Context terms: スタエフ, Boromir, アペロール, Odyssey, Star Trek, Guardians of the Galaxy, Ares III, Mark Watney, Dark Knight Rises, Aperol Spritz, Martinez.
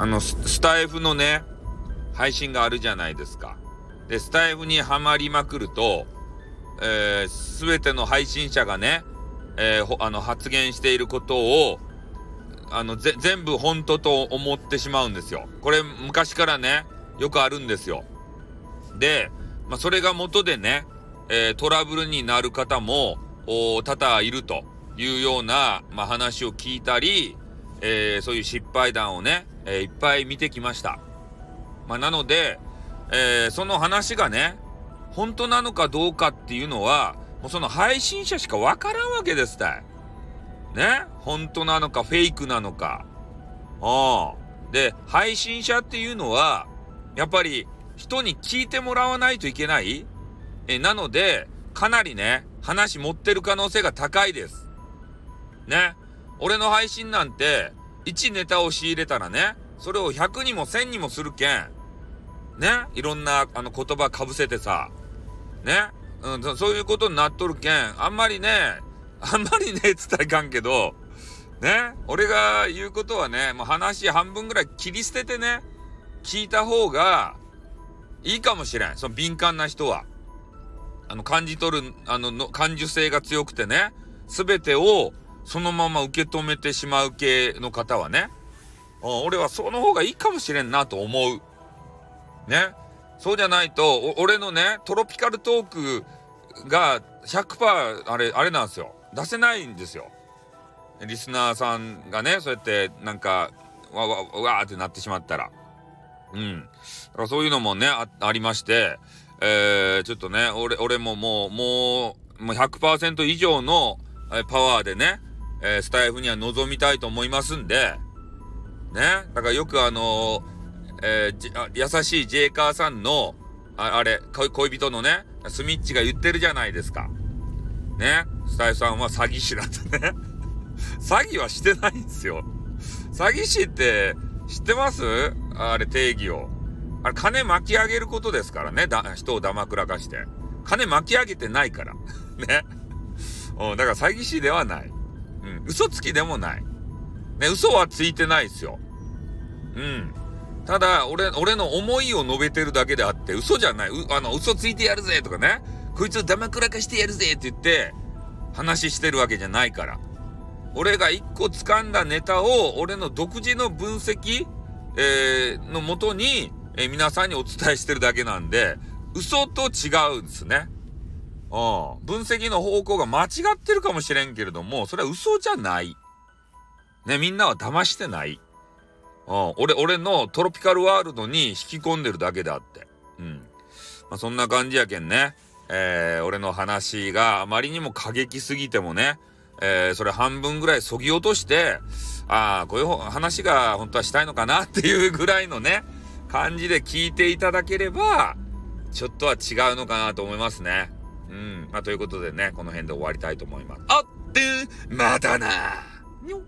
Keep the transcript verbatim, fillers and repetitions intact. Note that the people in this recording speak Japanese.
あのスタイフのね配信があるじゃないですか。でスタイフにはまりまくると、えー、すべての配信者がね、えー、あの発言していることをあのぜ全部本当と思ってしまうんですよ。これ昔からねよくあるんですよ。で、まあ、それが元でね、えー、トラブルになる方も多々いるというような、まあ、話を聞いたり、えー、そういう失敗談をね、えー、いっぱい見てきました。まあ、なので、えー、その話がね本当なのかどうかっていうのはもうその配信者しかわからんわけですたいね。本当なのかフェイクなのか。ああ、で配信者っていうのはやっぱり人に聞いてもらわないといけない。えなのでかなりね話持ってる可能性が高いです。ね、俺の配信なんていちネタを仕入れたらねそれをひゃくにもせんにもするけん。ね、いろんなあの言葉かぶせてさ、ね、うんそ、そういうことになっとるけん、あんまりね、あんまりね、伝えかんけど、ね、俺が言うことはね、もう話半分ぐらい切り捨ててね、聞いた方がいいかもしれん。その敏感な人は、あの感じ取るあのの感受性が強くてね、すべてをそのまま受け止めてしまう系の方はね、うん、俺はその方がいいかもしれんなと思う。ね、そうじゃないと俺のねトロピカルトークが ひゃくパーセント あれあれなんですよ、出せないんですよ。リスナーさんがねそうやってなんかわわわーってなってしまったら、うん、だからそういうのもね あ, ありまして、えー、ちょっとね俺俺ももうもうもう ひゃくパーセント 以上のパワーでね、えー、スタイフには臨みたいと思いますんで、ね、だからよくあのーえー、優しいジェイカーさんの あ, あれ恋人のねスミッチが言ってるじゃないですかね。スタイフさんは詐欺師だってね詐欺はしてないんですよ。詐欺師って知ってます？あれ定義をあれ金巻き上げることですからね。だ人をだまくらかして金巻き上げてないからねおだから詐欺師ではない、うん、嘘つきでもない、ね、嘘はついてないですよ。うんただ俺、俺の思いを述べてるだけであって、嘘じゃない。あの、嘘ついてやるぜとかね。こいつをだまくらかしてやるぜって言って、話してるわけじゃないから。俺が一個掴んだネタを、俺の独自の分析、えー、のもとに、えー、皆さんにお伝えしてるだけなんで、嘘と違うんですね。うん。分析の方向が間違ってるかもしれんけれども、それは嘘じゃない。ね、みんなは騙してない。うん、俺、俺のトロピカルワールドに引き込んでるだけであって。うん。まあ、そんな感じやけんね。えー、俺の話があまりにも過激すぎてもね、えー、それ半分ぐらいそぎ落として、ああ、こういう話が本当はしたいのかなっていうぐらいのね、感じで聞いていただければ、ちょっとは違うのかなと思いますね。うん。まあ、ということでね、この辺で終わりたいと思います。あって、またなにょ